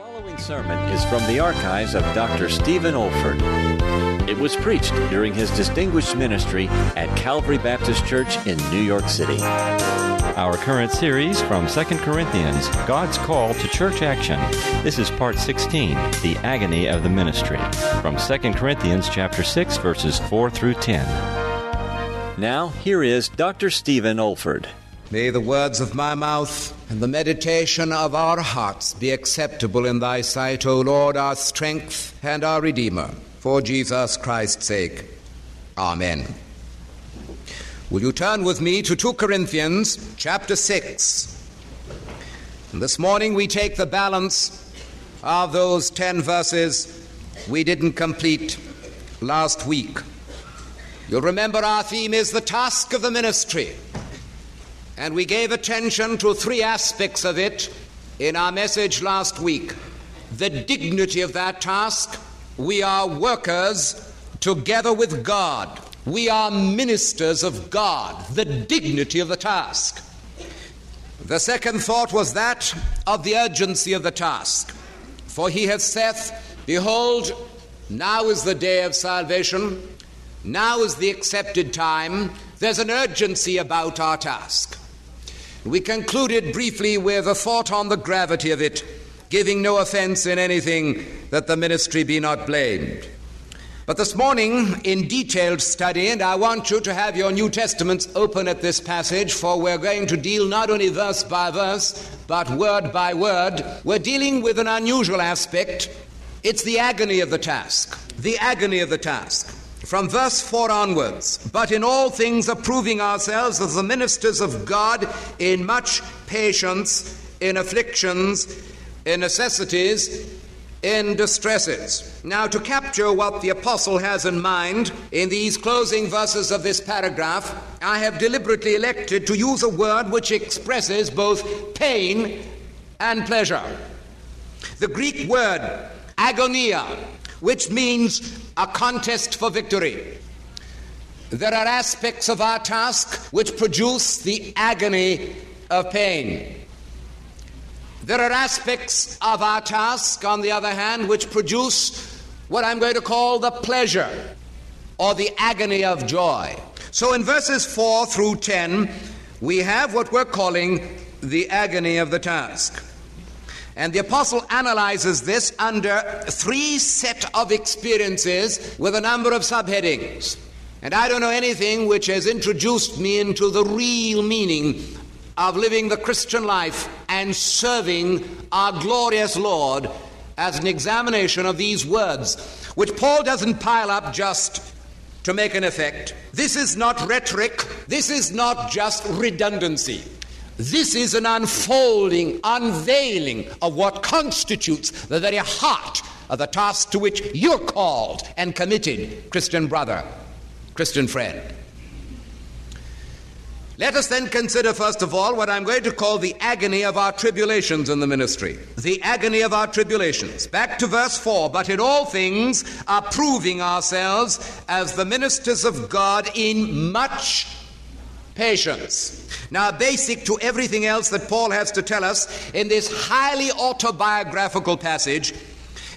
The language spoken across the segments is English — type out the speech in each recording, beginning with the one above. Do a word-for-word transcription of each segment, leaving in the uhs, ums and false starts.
The following sermon is from the archives of Doctor Stephen Olford. It was preached during his distinguished ministry at Calvary Baptist Church in New York City. Our current series from Second Corinthians, God's Call to Church Action. This is part sixteen, The Agony of the Ministry, from Second Corinthians chapter six, verses four through ten. Now, here is Doctor Stephen Olford. May the words of my mouth and the meditation of our hearts be acceptable in thy sight, O Lord, our strength and our Redeemer. For Jesus Christ's sake. Amen. Will you turn with me to Second Corinthians chapter six? And this morning we take the balance of those ten verses we didn't complete last week. You'll remember our theme is the task of the ministry. And we gave attention to three aspects of it in our message last week. The dignity of that task. We are workers together with God. We are ministers of God. The dignity of the task. The second thought was that of the urgency of the task. For he hath saith, behold, now is the day of salvation. Now is the accepted time. There's an urgency about our task. We concluded briefly with a thought on the gravity of it, giving no offense in anything, that the ministry be not blamed. But this morning, in detailed study, and I want you to have your New Testaments open at this passage, for we're going to deal not only verse by verse, but word by word. We're dealing with an unusual aspect. It's the agony of the task. The agony of the task. From verse four onwards, but in all things approving ourselves as the ministers of God in much patience, in afflictions, in necessities, in distresses. Now, to capture what the Apostle has in mind in these closing verses of this paragraph, I have deliberately elected to use a word which expresses both pain and pleasure. The Greek word, agonia, which means a contest for victory. There are aspects of our task which produce the agony of pain. There are aspects of our task, on the other hand, which produce what I'm going to call the pleasure or the agony of joy. So in verses four through ten, we have what we're calling the agony of the task. And the Apostle analyzes this under three set of experiences with a number of subheadings. And I don't know anything which has introduced me into the real meaning of living the Christian life and serving our glorious Lord as an examination of these words, which Paul doesn't pile up just to make an effect. This is not rhetoric. This is not just redundancy. This is an unfolding, unveiling of what constitutes the very heart of the task to which you're called and committed, Christian brother, Christian friend. Let us then consider, first of all, what I'm going to call the agony of our tribulations in the ministry. The agony of our tribulations. Back to verse four. But in all things, approving ourselves as the ministers of God in much patience. Now, basic to everything else that Paul has to tell us in this highly autobiographical passage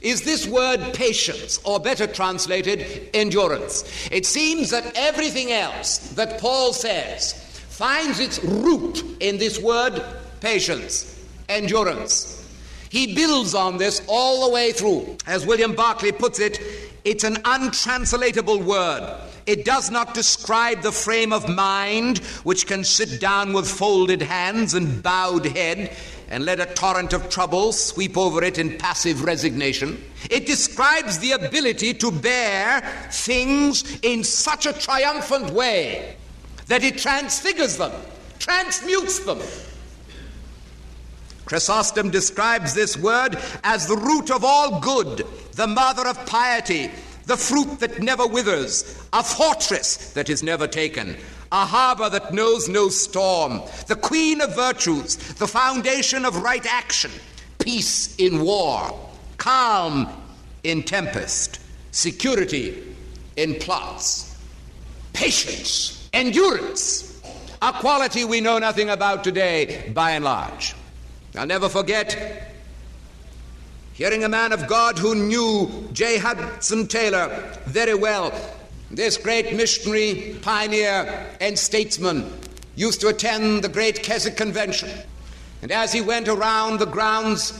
is this word patience, or better translated, endurance. It seems that everything else that Paul says finds its root in this word patience, endurance. He builds on this all the way through. As William Barclay puts it, it's an untranslatable word. It does not describe the frame of mind which can sit down with folded hands and bowed head and let a torrent of trouble sweep over it in passive resignation. It describes the ability to bear things in such a triumphant way that it transfigures them, transmutes them. Chrysostom describes this word as the root of all good, the mother of piety, the fruit that never withers, a fortress that is never taken, a harbor that knows no storm, the queen of virtues, the foundation of right action, peace in war, calm in tempest, security in plots, patience, endurance, a quality we know nothing about today by and large. I'll never forget hearing a man of God who knew J. Hudson Taylor very well. This great missionary, pioneer, and statesman used to attend the great Keswick Convention. And as he went around the grounds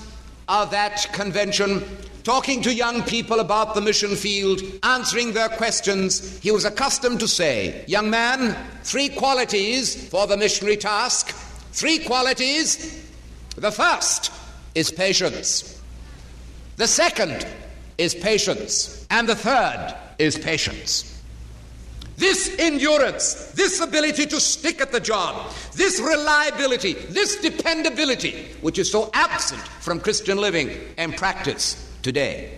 of that convention, talking to young people about the mission field, answering their questions, he was accustomed to say, "Young man, three qualities for the missionary task. Three qualities. The first is patience. The second is patience. And the third is patience." This endurance, this ability to stick at the job, this reliability, this dependability, which is so absent from Christian living and practice today.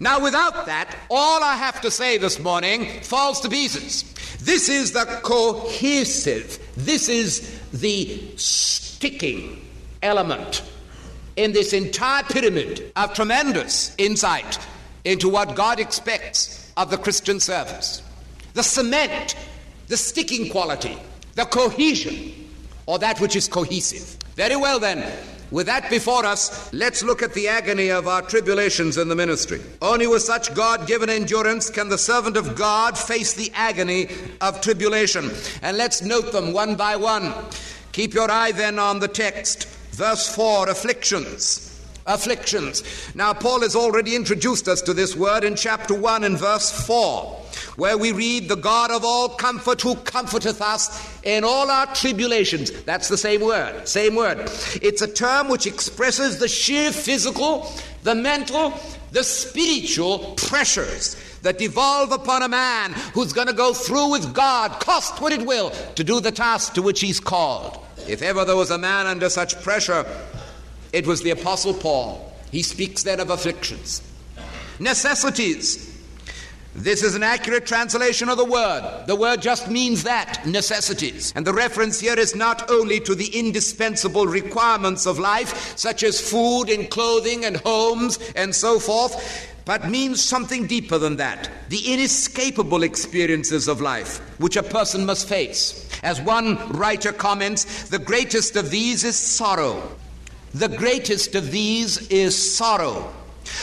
Now, without that, all I have to say this morning falls to pieces. This is the cohesive, this is the sticking element in this entire pyramid of tremendous insight into what God expects of the Christian service. The cement, the sticking quality, the cohesion, or that which is cohesive. Very well then, with that before us, let's look at the agony of our tribulations in the ministry. Only with such God-given endurance can the servant of God face the agony of tribulation. And let's note them one by one. Keep your eye then on the text. Verse four, afflictions. Afflictions. Now, Paul has already introduced us to this word in chapter one and verse four, where we read, "The God of all comfort who comforteth us in all our tribulations." That's the same word, same word. It's a term which expresses the sheer physical, the mental, the spiritual pressures that devolve upon a man who's going to go through with God, cost what it will, to do the task to which he's called. If ever there was a man under such pressure, it was the Apostle Paul. He speaks then of afflictions. Necessities. This is an accurate translation of the word. The word just means that, necessities. And the reference here is not only to the indispensable requirements of life, such as food and clothing and homes and so forth, but means something deeper than that. The inescapable experiences of life, which a person must face. As one writer comments, the greatest of these is sorrow. The greatest of these is sorrow.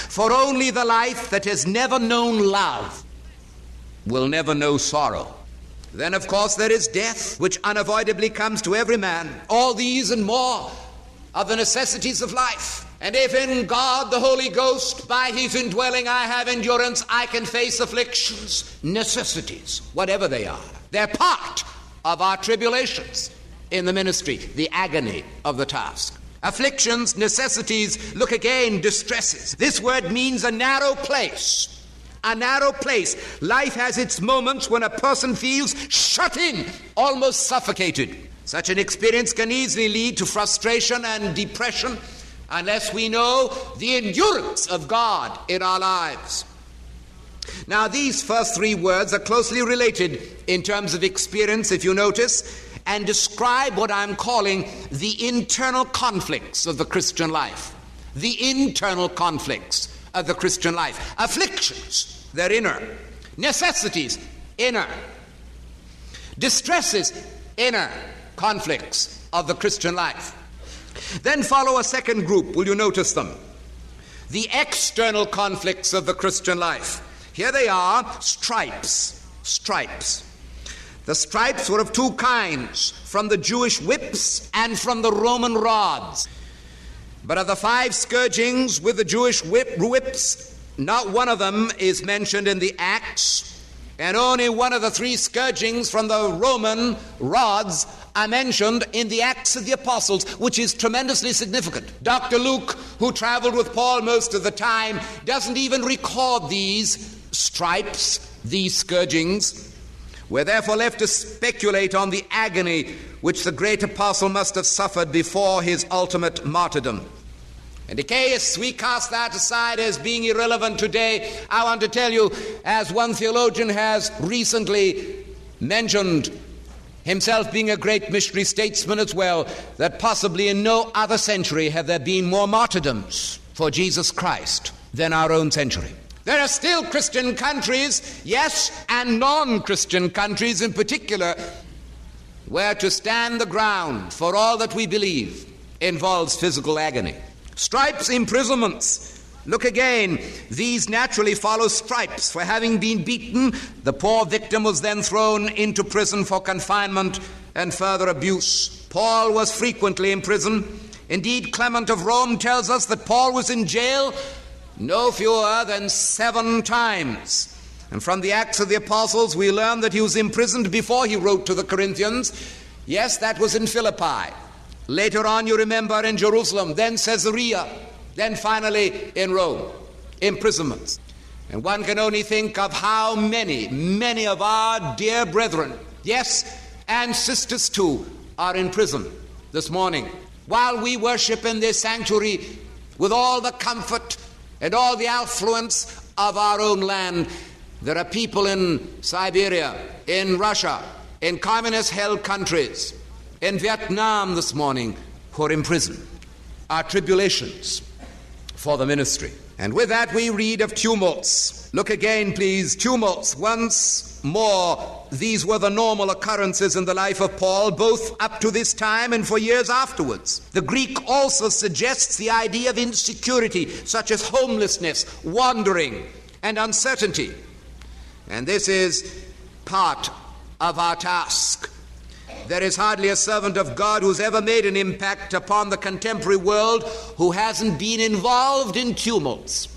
For only the life that has never known love will never know sorrow. Then, of course, there is death, which unavoidably comes to every man. All these and more are the necessities of life. And if in God, the Holy Ghost, by his indwelling, I have endurance, I can face afflictions, necessities, whatever they are. They're part of our tribulations in the ministry, the agony of the task. Afflictions, necessities, look again, distresses. This word means a narrow place. A narrow place. Life has its moments when a person feels shut in, almost suffocated. Such an experience can easily lead to frustration and depression unless we know the endurance of God in our lives. Now, these first three words are closely related in terms of experience, if you notice, and describe what I'm calling the internal conflicts of the Christian life. The internal conflicts of the Christian life. Afflictions, they're inner. Necessities, inner. Distresses, inner conflicts of the Christian life. Then follow a second group. Will you notice them? The external conflicts of the Christian life. Here they are, stripes, stripes. The stripes were of two kinds, from the Jewish whips and from the Roman rods. But of the five scourgings with the Jewish whip, whips, not one of them is mentioned in the Acts, and only one of the three scourgings from the Roman rods are mentioned in the Acts of the Apostles, which is tremendously significant. Doctor Luke, who traveled with Paul most of the time, doesn't even record these stripes, these scourgings. We're therefore left to speculate on the agony which the great apostle must have suffered before his ultimate martyrdom. And in case we cast that aside as being irrelevant today, I want to tell you, as one theologian has recently mentioned, himself being a great missionary statesman as well, that possibly in no other century have there been more martyrdoms for Jesus Christ than our own century. There are still Christian countries, yes, and non-Christian countries in particular, where to stand the ground for all that we believe involves physical agony. Stripes, imprisonments, Look again. These naturally follow stripes for having been beaten. The poor victim was then thrown into prison for confinement and further abuse. Paul was frequently in prison. Indeed, Clement of Rome tells us that Paul was in jail no fewer than seven times. And from the Acts of the Apostles, we learn that he was imprisoned before he wrote to the Corinthians. Yes, that was in Philippi. Later on, you remember, in Jerusalem, then Caesarea, then finally in Rome. Imprisonments. And one can only think of how many, many of our dear brethren, yes, and sisters too, are in prison this morning. While we worship in this sanctuary with all the comfort and all the affluence of our own land, there are people in Siberia, in Russia, in communist-held countries, in Vietnam this morning, who are in prison. Our tribulations for the ministry. And with that we read of tumults. Look again, please. Tumults. Once more, these were the normal occurrences in the life of Paul, both up to this time and for years afterwards. The Greek also suggests the idea of insecurity, such as homelessness, wandering, and uncertainty. And this is part of our task. There is hardly a servant of God who's ever made an impact upon the contemporary world who hasn't been involved in tumults.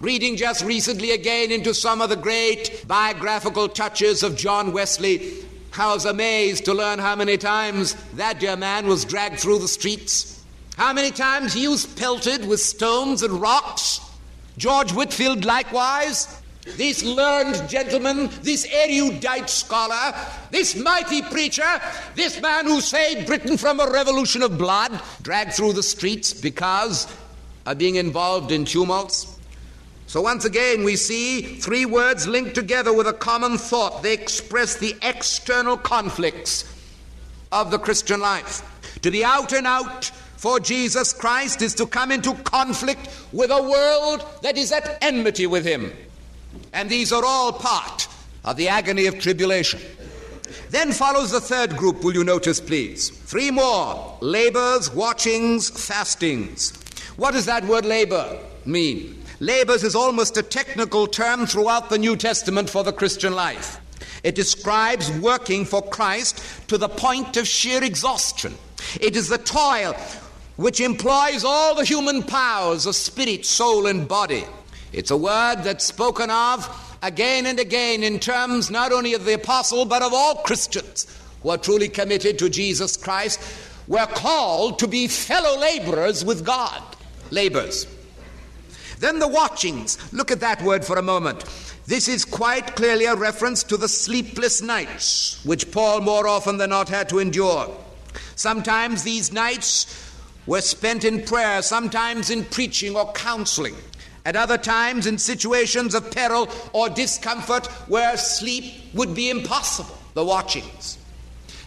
Reading just recently again into some of the great biographical touches of John Wesley, I was amazed to learn how many times that dear man was dragged through the streets, how many times he was pelted with stones and rocks. George Whitfield likewise. This learned gentleman, this erudite scholar, this mighty preacher, this man who saved Britain from a revolution of blood, dragged through the streets because of being involved in tumults. So once again we see three words linked together with a common thought. They express the external conflicts of the Christian life. To be out and out for Jesus Christ is to come into conflict with a world that is at enmity with him. And these are all part of the agony of tribulation. Then follows the third group, will you notice, please? Three more. Labors, watchings, fastings. What does that word labor mean? Labors is almost a technical term throughout the New Testament for the Christian life. It describes working for Christ to the point of sheer exhaustion. It is the toil which employs all the human powers of spirit, soul, and body. It's a word that's spoken of again and again in terms not only of the apostle, but of all Christians who are truly committed to Jesus Christ. We're called to be fellow laborers with God. Labors. Then the watchings. Look at that word for a moment. This is quite clearly a reference to the sleepless nights, which Paul more often than not had to endure. Sometimes these nights were spent in prayer, sometimes in preaching or counseling. At other times, in situations of peril or discomfort where sleep would be impossible, the watchings.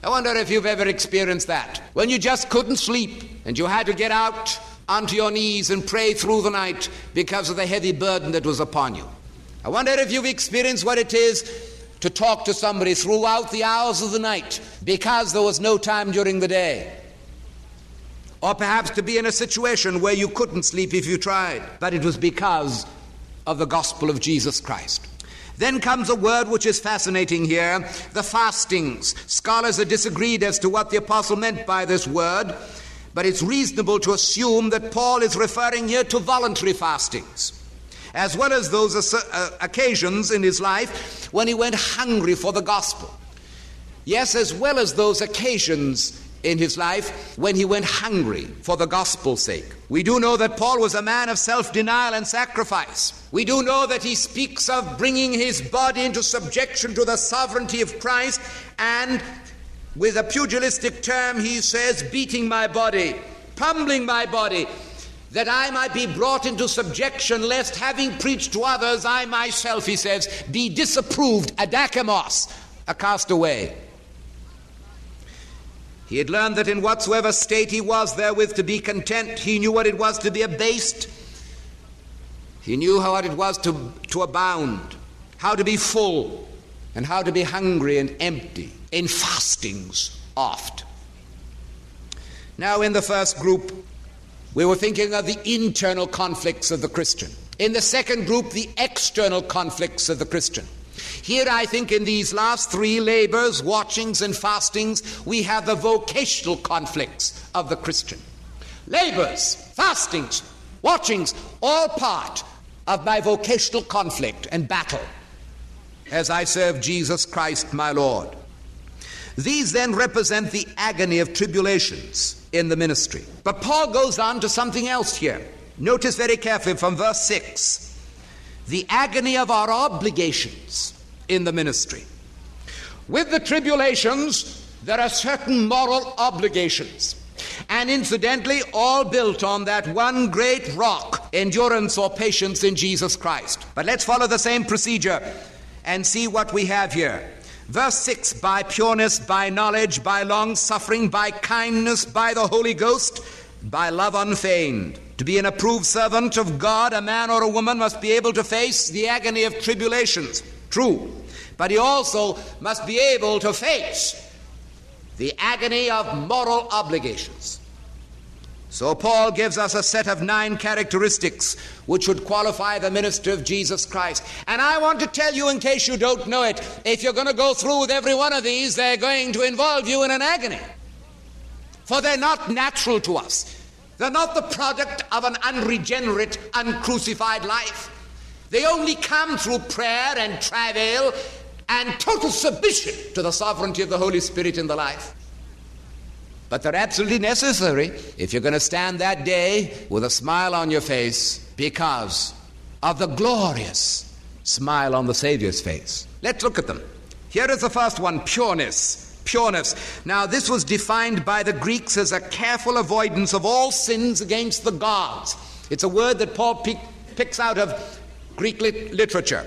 I wonder if you've ever experienced that, when you just couldn't sleep and you had to get out onto your knees and pray through the night because of the heavy burden that was upon you. I wonder if you've experienced what it is to talk to somebody throughout the hours of the night because there was no time during the day. Or perhaps to be in a situation where you couldn't sleep if you tried, but it was because of the gospel of Jesus Christ. Then comes a word which is fascinating here, the fastings. Scholars are disagreed as to what the apostle meant by this word, but it's reasonable to assume that Paul is referring here to voluntary fastings, as well as those occasions in his life when he went hungry for the gospel. Yes, as well as those occasions in his life when he went hungry for the gospel's sake. We do know that Paul was a man of self-denial and sacrifice. We do know that he speaks of bringing his body into subjection to the sovereignty of Christ, and with a pugilistic term he says, beating my body, pummeling my body, that I might be brought into subjection, lest having preached to others, I myself, he says, be disapproved, adakamos, a castaway. He had learned that in whatsoever state he was therewith to be content. He knew what it was to be abased. He knew how it was to, to abound, how to be full, and how to be hungry and empty, in fastings oft. Now in the first group, we were thinking of the internal conflicts of the Christian. In the second group, the external conflicts of the Christian. Here, I think, in these last three labors, watchings and fastings, we have the vocational conflicts of the Christian. Labors, fastings, watchings, all part of my vocational conflict and battle as I serve Jesus Christ my Lord. These then represent the agony of tribulations in the ministry. But Paul goes on to something else here. Notice very carefully from verse six. The agony of our obligations in the ministry. With the tribulations, there are certain moral obligations, and incidentally, all built on that one great rock, endurance or patience in Jesus Christ. But let's follow the same procedure and see what we have here. Verse six, by pureness, by knowledge, by long suffering, by kindness, by the Holy Ghost, by love unfeigned. To be an approved servant of God, a man or a woman must be able to face the agony of tribulations. True. But he also must be able to face the agony of moral obligations. So Paul gives us a set of nine characteristics which would qualify the minister of Jesus Christ. And I want to tell you, in case you don't know it, if you're going to go through with every one of these, they're going to involve you in an agony. For they're not natural to us. They're not the product of an unregenerate, uncrucified life. They only come through prayer and travail and total submission to the sovereignty of the Holy Spirit in the life. But they're absolutely necessary if you're going to stand that day with a smile on your face because of the glorious smile on the Savior's face. Let's look at them. Here is the first one, pureness. Pureness. Now, this was defined by the Greeks as a careful avoidance of all sins against the gods. It's a word that Paul pick, picks out of Greek lit- literature.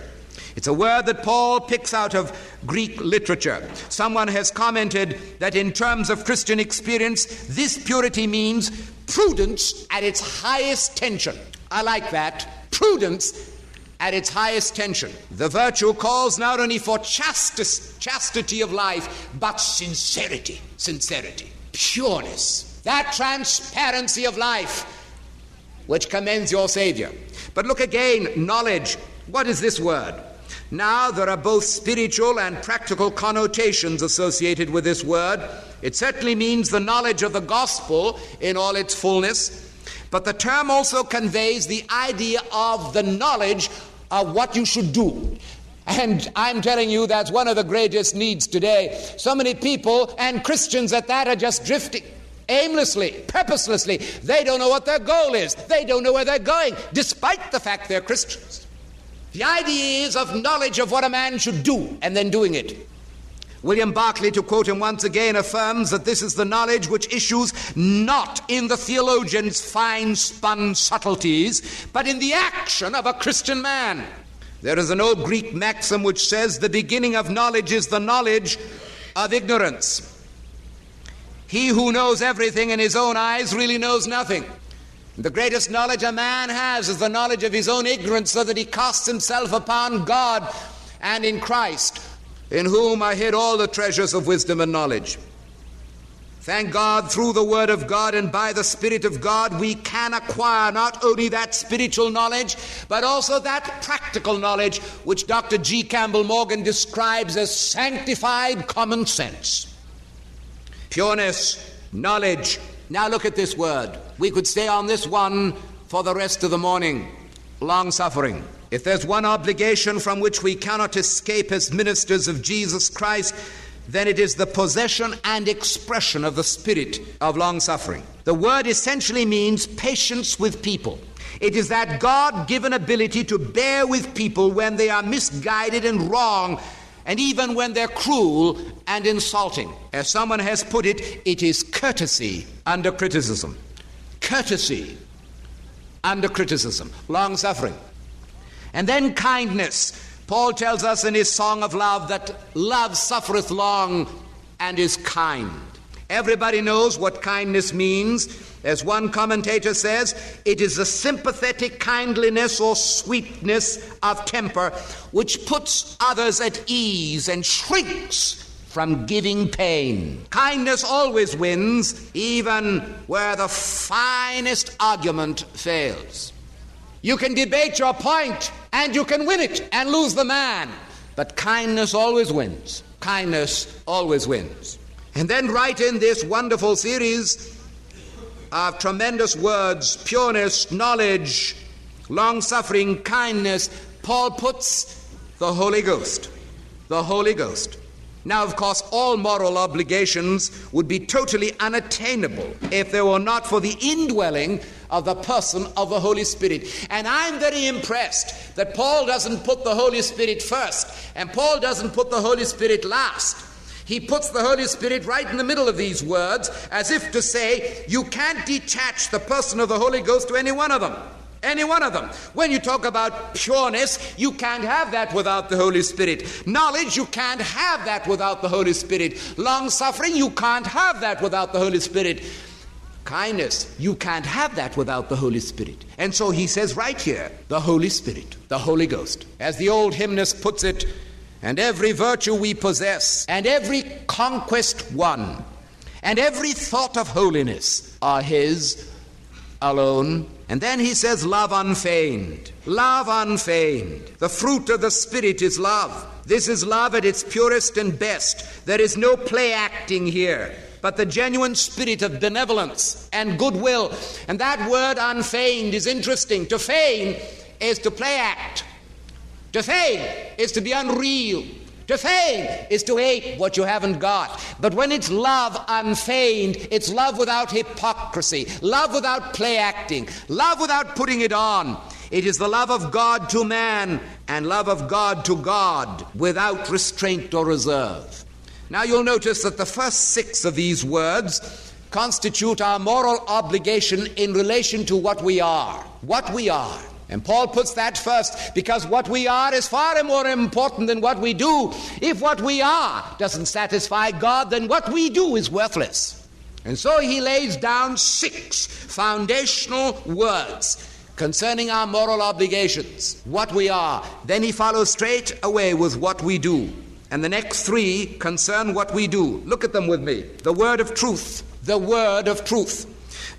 It's a word that Paul picks out of Greek literature. Someone has commented that in terms of Christian experience, this purity means prudence at its highest tension. I like that. Prudence at its highest tension. The virtue calls not only for chastis, chastity of life, but sincerity, sincerity, pureness, that transparency of life which commends your Savior. But look again, knowledge. What is this word? Now, there are both spiritual and practical connotations associated with this word. It certainly means the knowledge of the gospel in all its fullness. But the term also conveys the idea of the knowledge of what you should do. And I'm telling you, that's one of the greatest needs today. So many people, and Christians at that, are just drifting aimlessly, purposelessly. They don't know what their goal is. They don't know where they're going, despite the fact they're Christians. The idea is of knowledge of what a man should do and then doing it. William Barclay, to quote him once again, affirms that this is the knowledge which issues not in the theologian's fine-spun subtleties, but in the action of a Christian man. There is an old Greek maxim which says, the beginning of knowledge is the knowledge of ignorance. He who knows everything in his own eyes really knows nothing. The greatest knowledge a man has is the knowledge of his own ignorance, so that he casts himself upon God and in Christ, in whom I hid all the treasures of wisdom and knowledge. Thank God, through the Word of God and by the Spirit of God, we can acquire not only that spiritual knowledge, but also that practical knowledge which Doctor G. Campbell Morgan describes as sanctified common sense. Pureness, knowledge. Now look at this word. We could stay on this one for the rest of the morning. Long-suffering. If there's one obligation from which we cannot escape as ministers of Jesus Christ, then it is the possession and expression of the spirit of long-suffering. The word essentially means patience with people. It is that God-given ability to bear with people when they are misguided and wrong, and even when they're cruel and insulting. As someone has put it, it is courtesy under criticism. Courtesy under criticism. Long-suffering. And then kindness. Paul tells us in his song of love that love suffereth long and is kind. Everybody knows what kindness means. As one commentator says, it is the sympathetic kindliness or sweetness of temper which puts others at ease and shrinks from giving pain. Kindness always wins, even where the finest argument fails. You can debate your point, and you can win it and lose the man. But kindness always wins. Kindness always wins. And then right in this wonderful series of tremendous words, pureness, knowledge, long-suffering, kindness, Paul puts the Holy Ghost. The Holy Ghost. Now, of course, all moral obligations would be totally unattainable if they were not for the indwelling of the person of the Holy Spirit. And I'm very impressed that Paul doesn't put the Holy Spirit first, and Paul doesn't put the Holy Spirit last. He puts the Holy Spirit right in the middle of these words, as if to say, you can't detach the person of the Holy Ghost to any one of them. Any one of them. When you talk about pureness, you can't have that without the Holy Spirit. Knowledge, you can't have that without the Holy Spirit. Long-suffering, you can't have that without the Holy Spirit. Kindness, you can't have that without the Holy Spirit. And so he says right here, the Holy Spirit, the Holy Ghost. As the old hymnist puts it, and every virtue we possess, and every conquest won, and every thought of holiness are his alone. And then he says, love unfeigned. Love unfeigned. The fruit of the Spirit is love. This is love at its purest and best. There is no play acting here, but the genuine spirit of benevolence and goodwill. And that word unfeigned is interesting. To feign is to play act. To feign is to be unreal. To feign is to hate what you haven't got. But when it's love unfeigned, it's love without hypocrisy, love without play acting, love without putting it on. It is the love of God to man and love of God to God without restraint or reserve. Now you'll notice that the first six of these words constitute our moral obligation in relation to what we are. What we are. And Paul puts that first, because what we are is far more important than what we do. If what we are doesn't satisfy God, then what we do is worthless. And so he lays down six foundational words concerning our moral obligations, what we are. Then he follows straight away with what we do. And the next three concern what we do. Look at them with me. The word of truth. The word of truth.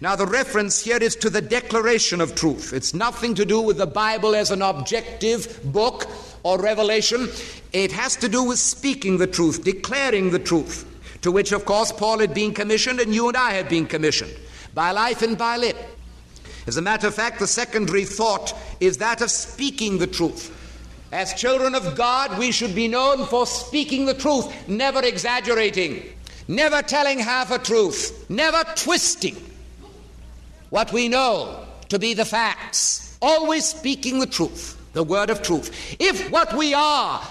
Now, the reference here is to the declaration of truth. It's nothing to do with the Bible as an objective book or revelation. It has to do with speaking the truth, declaring the truth, to which, of course, Paul had been commissioned and you and I had been commissioned, by life and by lip. As a matter of fact, the secondary thought is that of speaking the truth. As children of God, we should be known for speaking the truth, never exaggerating, never telling half a truth, never twisting what we know to be the facts, always speaking the truth, the word of truth. If what we are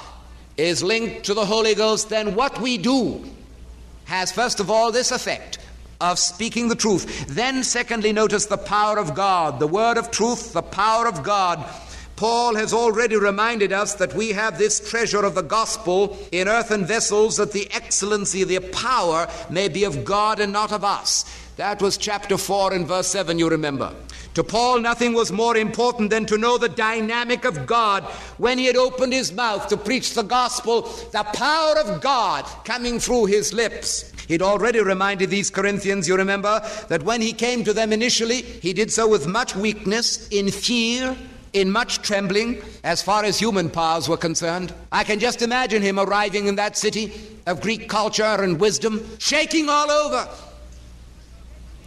is linked to the Holy Ghost, then what we do has, first of all, this effect of speaking the truth. Then, secondly, notice the power of God, the word of truth, the power of God. Paul has already reminded us that we have this treasure of the gospel in earthen vessels, that the excellency of the power may be of God and not of us. That was chapter four and verse seven, you remember. To Paul, nothing was more important than to know the dynamic of God. When he had opened his mouth to preach the gospel, the power of God coming through his lips. He'd already reminded these Corinthians, you remember, that when he came to them initially, he did so with much weakness, in fear, in much trembling, as far as human powers were concerned. I can just imagine him arriving in that city of Greek culture and wisdom, shaking all over,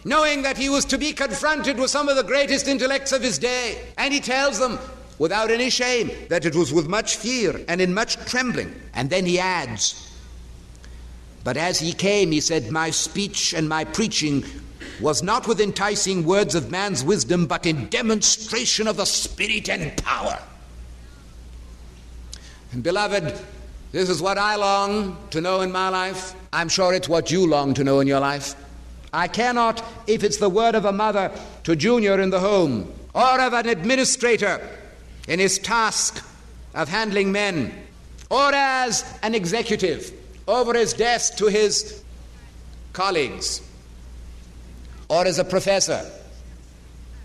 knowing that he was to be confronted with some of the greatest intellects of his day. And he tells them, without any shame, that it was with much fear and in much trembling. And then he adds, but as he came, he said, my speech and my preaching was not with enticing words of man's wisdom, but in demonstration of the Spirit and power. And beloved, this is what I long to know in my life. I'm sure it's what you long to know in your life. I cannot, if it's the word of a mother to junior in the home, or of an administrator in his task of handling men, or as an executive over his desk to his colleagues, or as a professor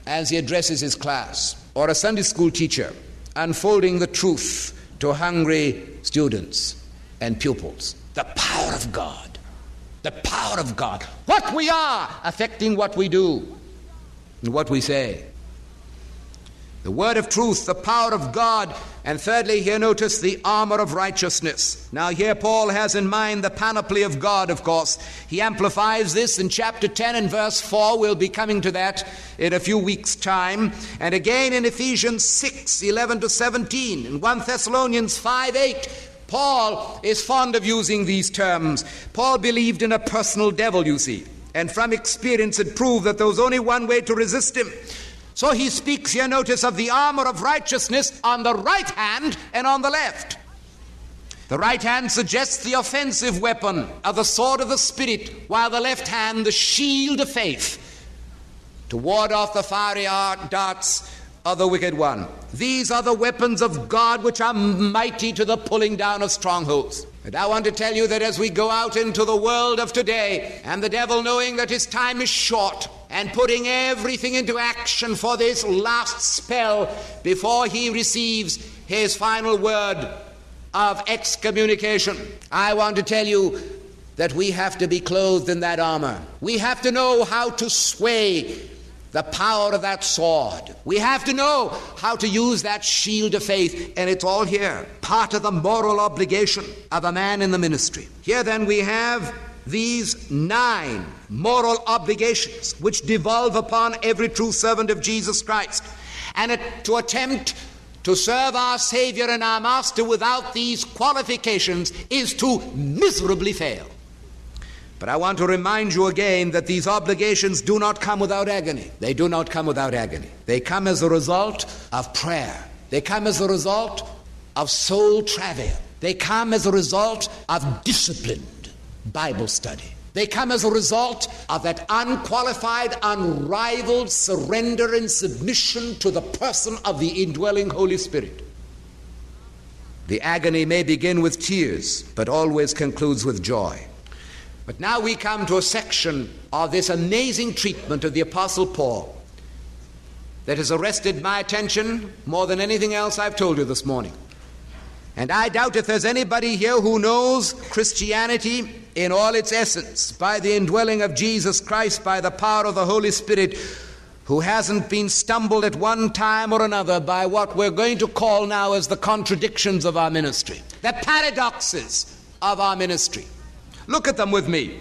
as he addresses his class, or a Sunday school teacher unfolding the truth to hungry students and pupils. The power power of God. The power of God. What we are affecting what we do and what we say. The word of truth, the power of God. And thirdly, here notice the armor of righteousness. Now here Paul has in mind the panoply of God, of course. He amplifies this in chapter ten and verse four. We'll be coming to that in a few weeks' time. And again in Ephesians six, eleven to seventeen, and First Thessalonians five, eight. Paul is fond of using these terms. Paul believed in a personal devil, you see. And from experience it proved that there was only one way to resist him. So he speaks here, notice, of the armor of righteousness on the right hand and on the left. The right hand suggests the offensive weapon of the sword of the Spirit, while the left hand, the shield of faith, to ward off the fiery darts of the wicked one. These are the weapons of God which are mighty to the pulling down of strongholds. And I want to tell you that as we go out into the world of today, and the devil, knowing that his time is short, and putting everything into action for this last spell before he receives his final word of excommunication. I want to tell you that we have to be clothed in that armor. We have to know how to sway the power of that sword. We have to know how to use that shield of faith, and it's all here, part of the moral obligation of a man in the ministry. Here then we have these nine moral obligations which devolve upon every true servant of Jesus Christ. And to attempt to serve our Savior and our Master without these qualifications is to miserably fail. But I want to remind you again that these obligations do not come without agony. They do not come without agony. They come as a result of prayer. They come as a result of soul travail. They come as a result of discipline. Bible study. They come as a result of that unqualified, unrivaled surrender and submission to the person of the indwelling Holy Spirit. The agony may begin with tears, but always concludes with joy. But now we come to a section of this amazing treatment of the Apostle Paul that has arrested my attention more than anything else I've told you this morning. And I doubt if there's anybody here who knows Christianity in all its essence, by the indwelling of Jesus Christ, by the power of the Holy Spirit, who hasn't been stumbled at one time or another by what we're going to call now as the contradictions of our ministry, the paradoxes of our ministry. Look at them with me.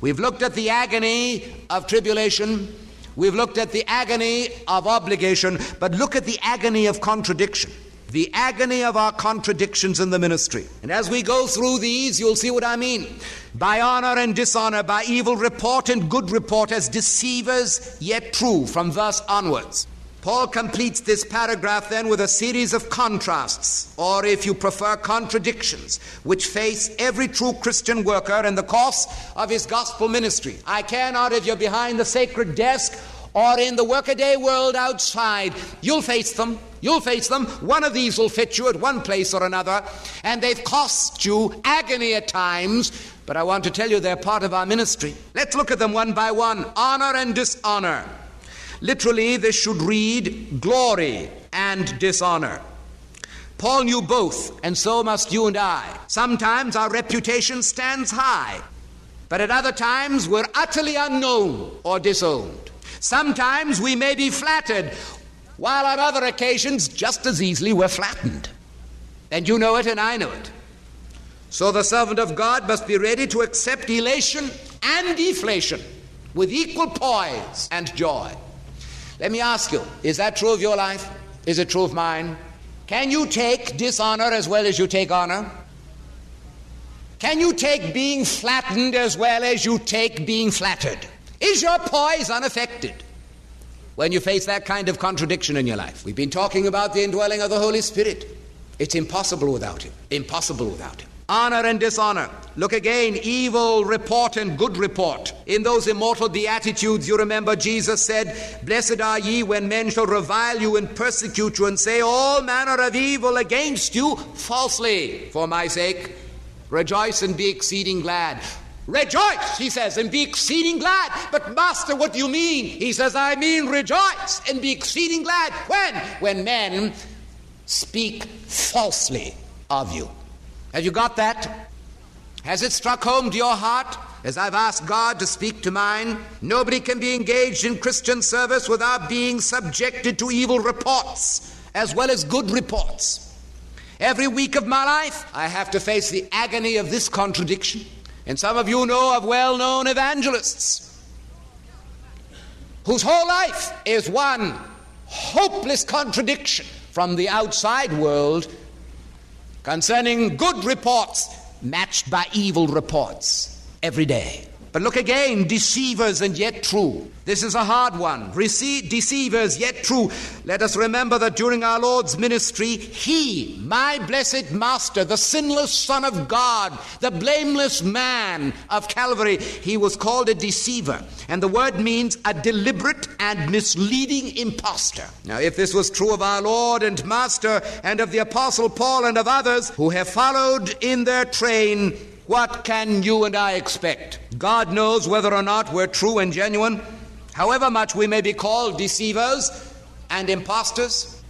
We've looked at the agony of tribulation. We've looked at the agony of obligation. But look at the agony of contradiction. The agony of our contradictions in the ministry. And as we go through these, you'll see what I mean. By honor and dishonor, by evil report and good report, as deceivers yet true, from verse onwards. Paul completes this paragraph then with a series of contrasts, or if you prefer, contradictions, which face every true Christian worker in the course of his gospel ministry. I cannot, if you're behind the sacred desk, or in the workaday world outside, you'll face them. You'll face them. One of these will fit you at one place or another, and they've cost you agony at times, but I want to tell you they're part of our ministry. Let's look at them one by one. Honor and dishonor. Literally, this should read glory and dishonor. Paul knew both, and so must you and I. Sometimes our reputation stands high, but at other times we're utterly unknown or disowned. Sometimes we may be flattered, while on other occasions just as easily we're flattened. And you know it and I know it. So the servant of God must be ready to accept elation and deflation with equal poise and joy. Let me ask you, is that true of your life? Is it true of mine? Can you take dishonor as well as you take honor? Can you take being flattened as well as you take being flattered? Is your poise unaffected when you face that kind of contradiction in your life? We've been talking about the indwelling of the Holy Spirit. It's impossible without him. Impossible without him. Honor and dishonor. Look again, evil report and good report. In those immortal beatitudes, you remember Jesus said, "Blessed are ye when men shall revile you and persecute you and say all manner of evil against you falsely. For my sake, rejoice and be exceeding glad." Rejoice, he says, and be exceeding glad. But Master, what do you mean? He says, I mean rejoice and be exceeding glad. When? When men speak falsely of you. Have you got that? Has it struck home to your heart, as I've asked God to speak to mine? Nobody can be engaged in Christian service without being subjected to evil reports as well as good reports. Every week of my life, I have to face the agony of this contradiction. And some of you know of well-known evangelists whose whole life is one hopeless contradiction from the outside world concerning good reports matched by evil reports every day. But look again, deceivers and yet true. This is a hard one. Rece- deceivers yet true. Let us remember that during our Lord's ministry, He, my blessed Master, the sinless Son of God, the blameless man of Calvary, He was called a deceiver. And the word means a deliberate and misleading impostor. Now, if this was true of our Lord and Master and of the Apostle Paul and of others who have followed in their train, what can you and I expect? God knows whether or not we're true and genuine, however much we may be called deceivers and imposters.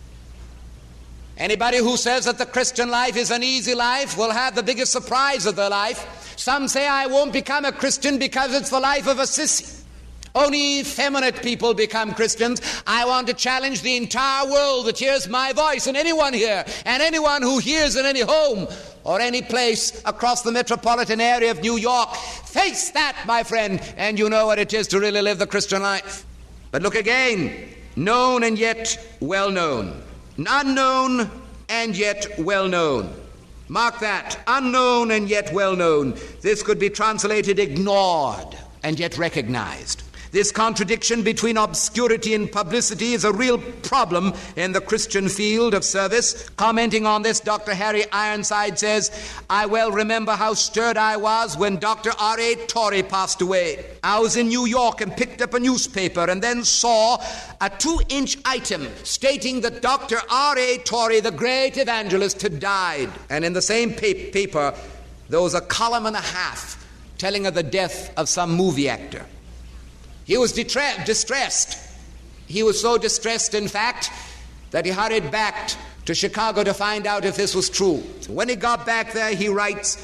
Anybody who says that the Christian life is an easy life will have the biggest surprise of their life. Some say, I won't become a Christian because it's the life of a sissy. Only effeminate people become Christians. I want to challenge the entire world that hears my voice, and anyone here, and anyone who hears in any home or any place across the metropolitan area of New York. Face that, my friend, and you know what it is to really live the Christian life. But look again, known and yet well known. Unknown and yet well known. Mark that, unknown and yet well known. This could be translated ignored and yet recognized. This contradiction between obscurity and publicity is a real problem in the Christian field of service. Commenting on this, Doctor Harry Ironside says, I well remember how stirred I was when Doctor R A Torrey passed away. I was in New York and picked up a newspaper and then saw a two-inch item stating that Doctor R A Torrey, the great evangelist, had died. And in the same pa- paper, there was a column and a half telling of the death of some movie actor. He was detra- distressed. He was so distressed, in fact, that he hurried back to Chicago to find out if this was true. So when he got back there, he writes,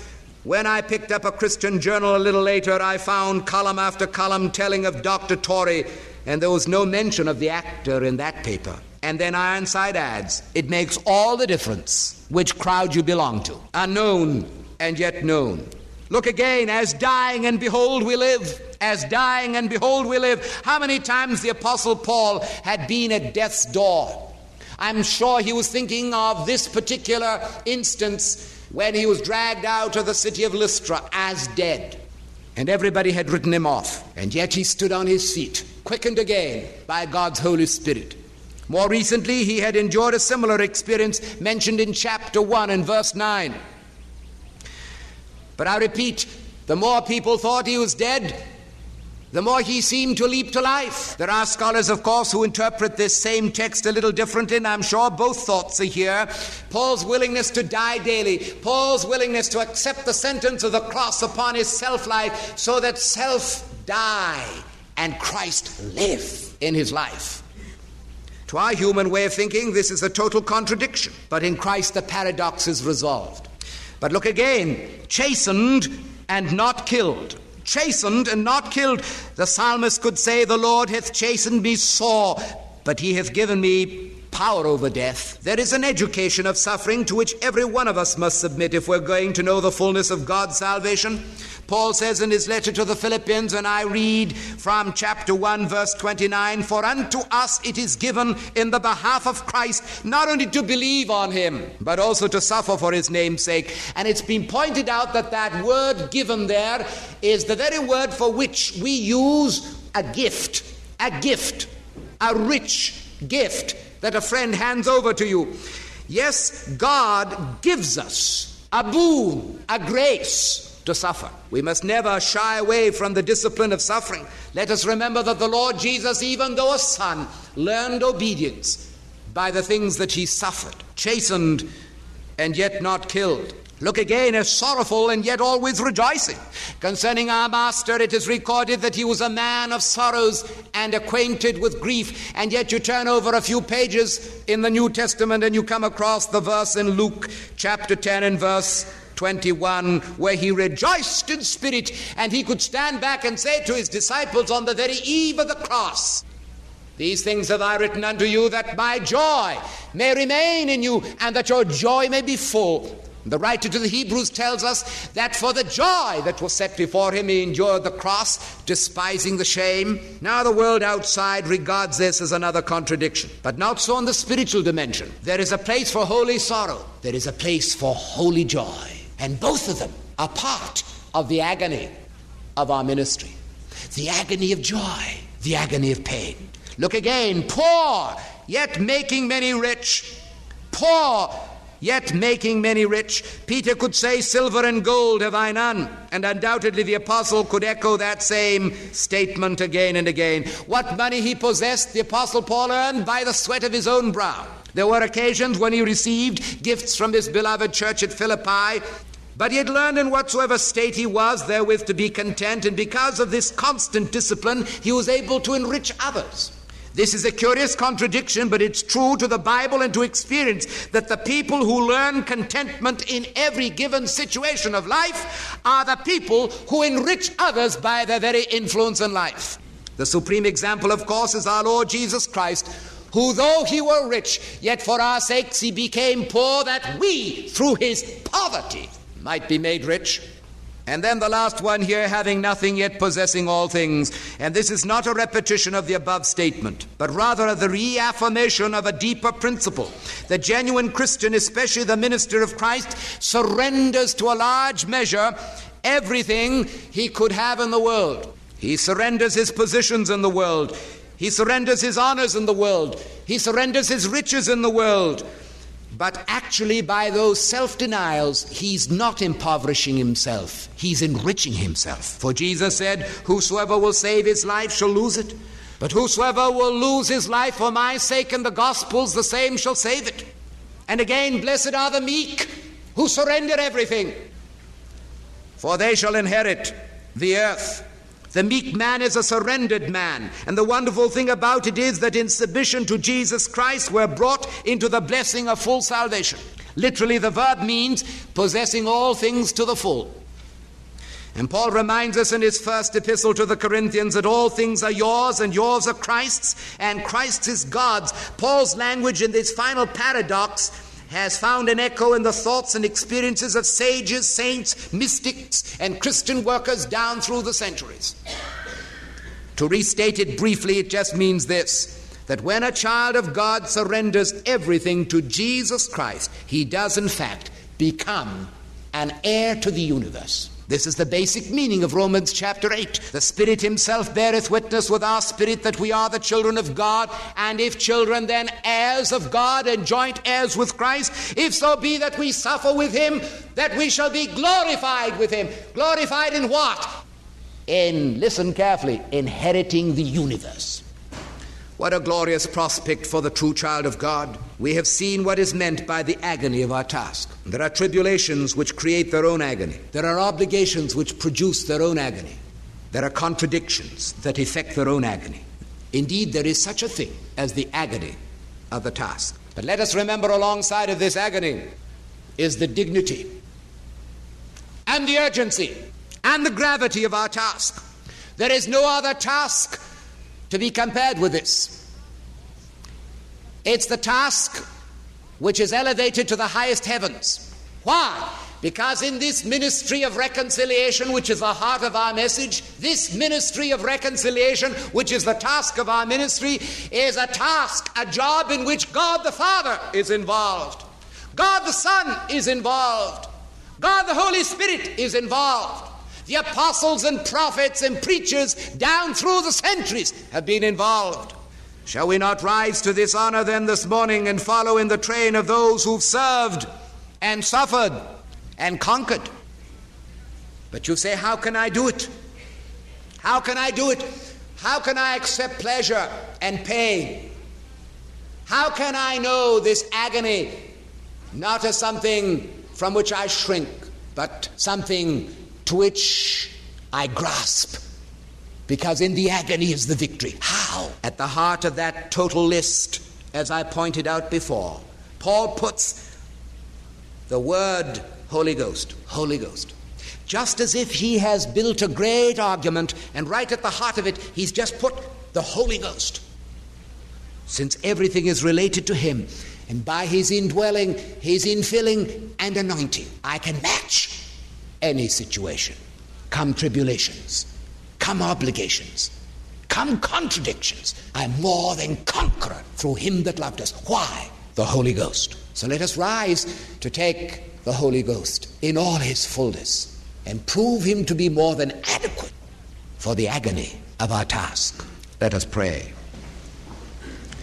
when I picked up a Christian journal a little later, I found column after column telling of Doctor Torrey, and there was no mention of the actor in that paper. And then Ironside adds, it makes all the difference which crowd you belong to. Unknown and yet known. Look again, as dying and behold we live. As dying and behold we live. How many times the Apostle Paul had been at death's door? I'm sure he was thinking of this particular instance when he was dragged out of the city of Lystra as dead. And everybody had written him off. And yet he stood on his feet, quickened again by God's Holy Spirit. More recently, he had endured a similar experience mentioned in chapter one and verse nine. But I repeat, the more people thought he was dead, the more he seemed to leap to life. There are scholars, of course, who interpret this same text a little differently, and I'm sure both thoughts are here. Paul's willingness to die daily, Paul's willingness to accept the sentence of the cross upon his self-life so that self die and Christ live in his life. To our human way of thinking, this is a total contradiction, but in Christ the paradox is resolved. But look again, chastened and not killed. Chastened and not killed. The psalmist could say, the Lord hath chastened me sore, but he hath given me power over death. There is an education of suffering to which every one of us must submit if we're going to know the fullness of God's salvation. Paul says in his letter to the Philippians, and I read from chapter one, verse twenty-nine, for unto us it is given in the behalf of Christ not only to believe on him, but also to suffer for his name's sake. And it's been pointed out that that word given there is the very word for which we use a gift, a gift, a rich gift that a friend hands over to you. Yes, God gives us a boon, a grace to suffer. We must never shy away from the discipline of suffering. Let us remember that the Lord Jesus, even though a son, learned obedience by the things that he suffered, chastened and yet not killed. Look again, as sorrowful and yet always rejoicing. Concerning our Master, it is recorded that he was a man of sorrows and acquainted with grief. And yet you turn over a few pages in the New Testament and you come across the verse in Luke chapter ten and verse twenty-one, where he rejoiced in spirit, and he could stand back and say to his disciples on the very eve of the cross, "These things have I written unto you, that my joy may remain in you, and that your joy may be full." The writer to the Hebrews tells us that for the joy that was set before him, he endured the cross, despising the shame. Now the world outside regards this as another contradiction, but not so on the spiritual dimension. There is a place for holy sorrow. There is a place for holy joy. And both of them are part of the agony of our ministry. The agony of joy, the agony of pain. Look again, poor, yet making many rich. Poor, yet making many rich. Peter could say, "Silver and gold have I none." And undoubtedly the Apostle could echo that same statement again and again. What money he possessed, the Apostle Paul earned by the sweat of his own brow. There were occasions when he received gifts from this beloved church at Philippi, but he had learned in whatsoever state he was therewith to be content, and because of this constant discipline, he was able to enrich others. This is a curious contradiction, but it's true to the Bible and to experience that the people who learn contentment in every given situation of life are the people who enrich others by their very influence in life. The supreme example, of course, is our Lord Jesus Christ, who though he were rich, yet for our sakes he became poor, that we, through his poverty, might be made rich. And then the last one here, having nothing yet possessing all things. And this is not a repetition of the above statement, but rather the reaffirmation of a deeper principle. The genuine Christian, especially the minister of Christ, surrenders to a large measure everything he could have in the world. He surrenders his positions in the world. He surrenders his honors in the world. He surrenders his riches in the world. But actually, by those self-denials, he's not impoverishing himself. He's enriching himself. For Jesus said, "Whosoever will save his life shall lose it. But whosoever will lose his life for my sake and the gospel's, the same shall save it." And again, "Blessed are the meek, who surrender everything, for they shall inherit the earth." The meek man is a surrendered man, and the wonderful thing about it is that in submission to Jesus Christ we're brought into the blessing of full salvation. Literally, the verb means possessing all things to the full. And Paul reminds us in his first epistle to the Corinthians that all things are yours, and yours are Christ's, and Christ's is God's. Paul's language in this final paradox has found an echo in the thoughts and experiences of sages, saints, mystics, and Christian workers down through the centuries. To restate it briefly, it just means this, that when a child of God surrenders everything to Jesus Christ, he does in fact become an heir to the universe. This is the basic meaning of Romans chapter eight. "The Spirit himself beareth witness with our spirit that we are the children of God, and if children, then heirs of God and joint heirs with Christ, if so be that we suffer with him, that we shall be glorified with him." Glorified in what? In, listen carefully, inheriting the universe. What a glorious prospect for the true child of God. We have seen what is meant by the agony of our task. There are tribulations which create their own agony. There are obligations which produce their own agony. There are contradictions that effect their own agony. Indeed, there is such a thing as the agony of the task. But let us remember, alongside of this agony is the dignity and the urgency and the gravity of our task. There is no other task to be compared with this. It's the task which is elevated to the highest heavens. Why? Because in this ministry of reconciliation, which is the heart of our message, this ministry of reconciliation, which is the task of our ministry, is a task, a job in which God the Father is involved. God the Son is involved. God the Holy Spirit is involved. The apostles and prophets and preachers down through the centuries have been involved. Shall we not rise to this honor then this morning and follow in the train of those who've served and suffered and conquered? But you say, "How can I do it? How can I do it? How can I accept pleasure and pain? How can I know this agony not as something from which I shrink, but something to which I grasp, because in the agony is the victory"? How? At the heart of that total list, as I pointed out before, Paul puts The word Holy Ghost, Holy Ghost. Just as if he has built a great argument, and right at the heart of it, he's just put the Holy Ghost. Since everything is related to him, and by his indwelling, his infilling, and anointing, I can match any situation. Come tribulations, come obligations, come contradictions. I'm more than conqueror through him that loved us. Why? The Holy Ghost. So let us rise to take the Holy Ghost in all his fullness and prove him to be more than adequate for the agony of our task. Let us pray.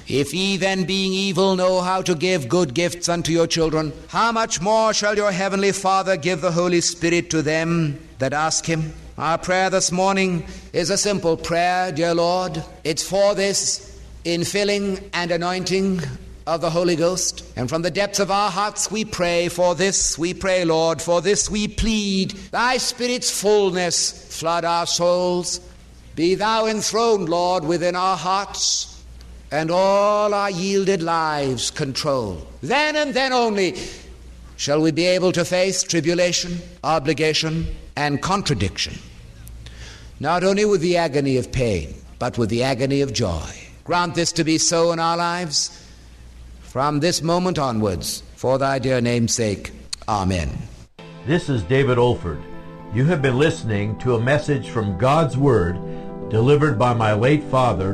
If ye then, being evil, know how to give good gifts unto your children, how much more shall your heavenly Father give the Holy Spirit to them that ask him? Our prayer this morning is a simple prayer, dear Lord. It's for this infilling and anointing of the Holy Ghost. And from the depths of our hearts we pray, for this we pray, Lord, for this we plead. Thy Spirit's fullness flood our souls. Be thou enthroned, Lord, within our hearts, and all our yielded lives control. Then and then only shall we be able to face tribulation, obligation, and contradiction, not only with the agony of pain, but with the agony of joy. Grant this to be so in our lives from this moment onwards, for thy dear name's sake. Amen. This is David Olford. You have been listening to a message from God's Word delivered by my late father,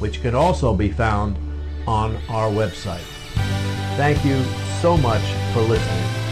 which can also be found on our website. Thank you so much for listening.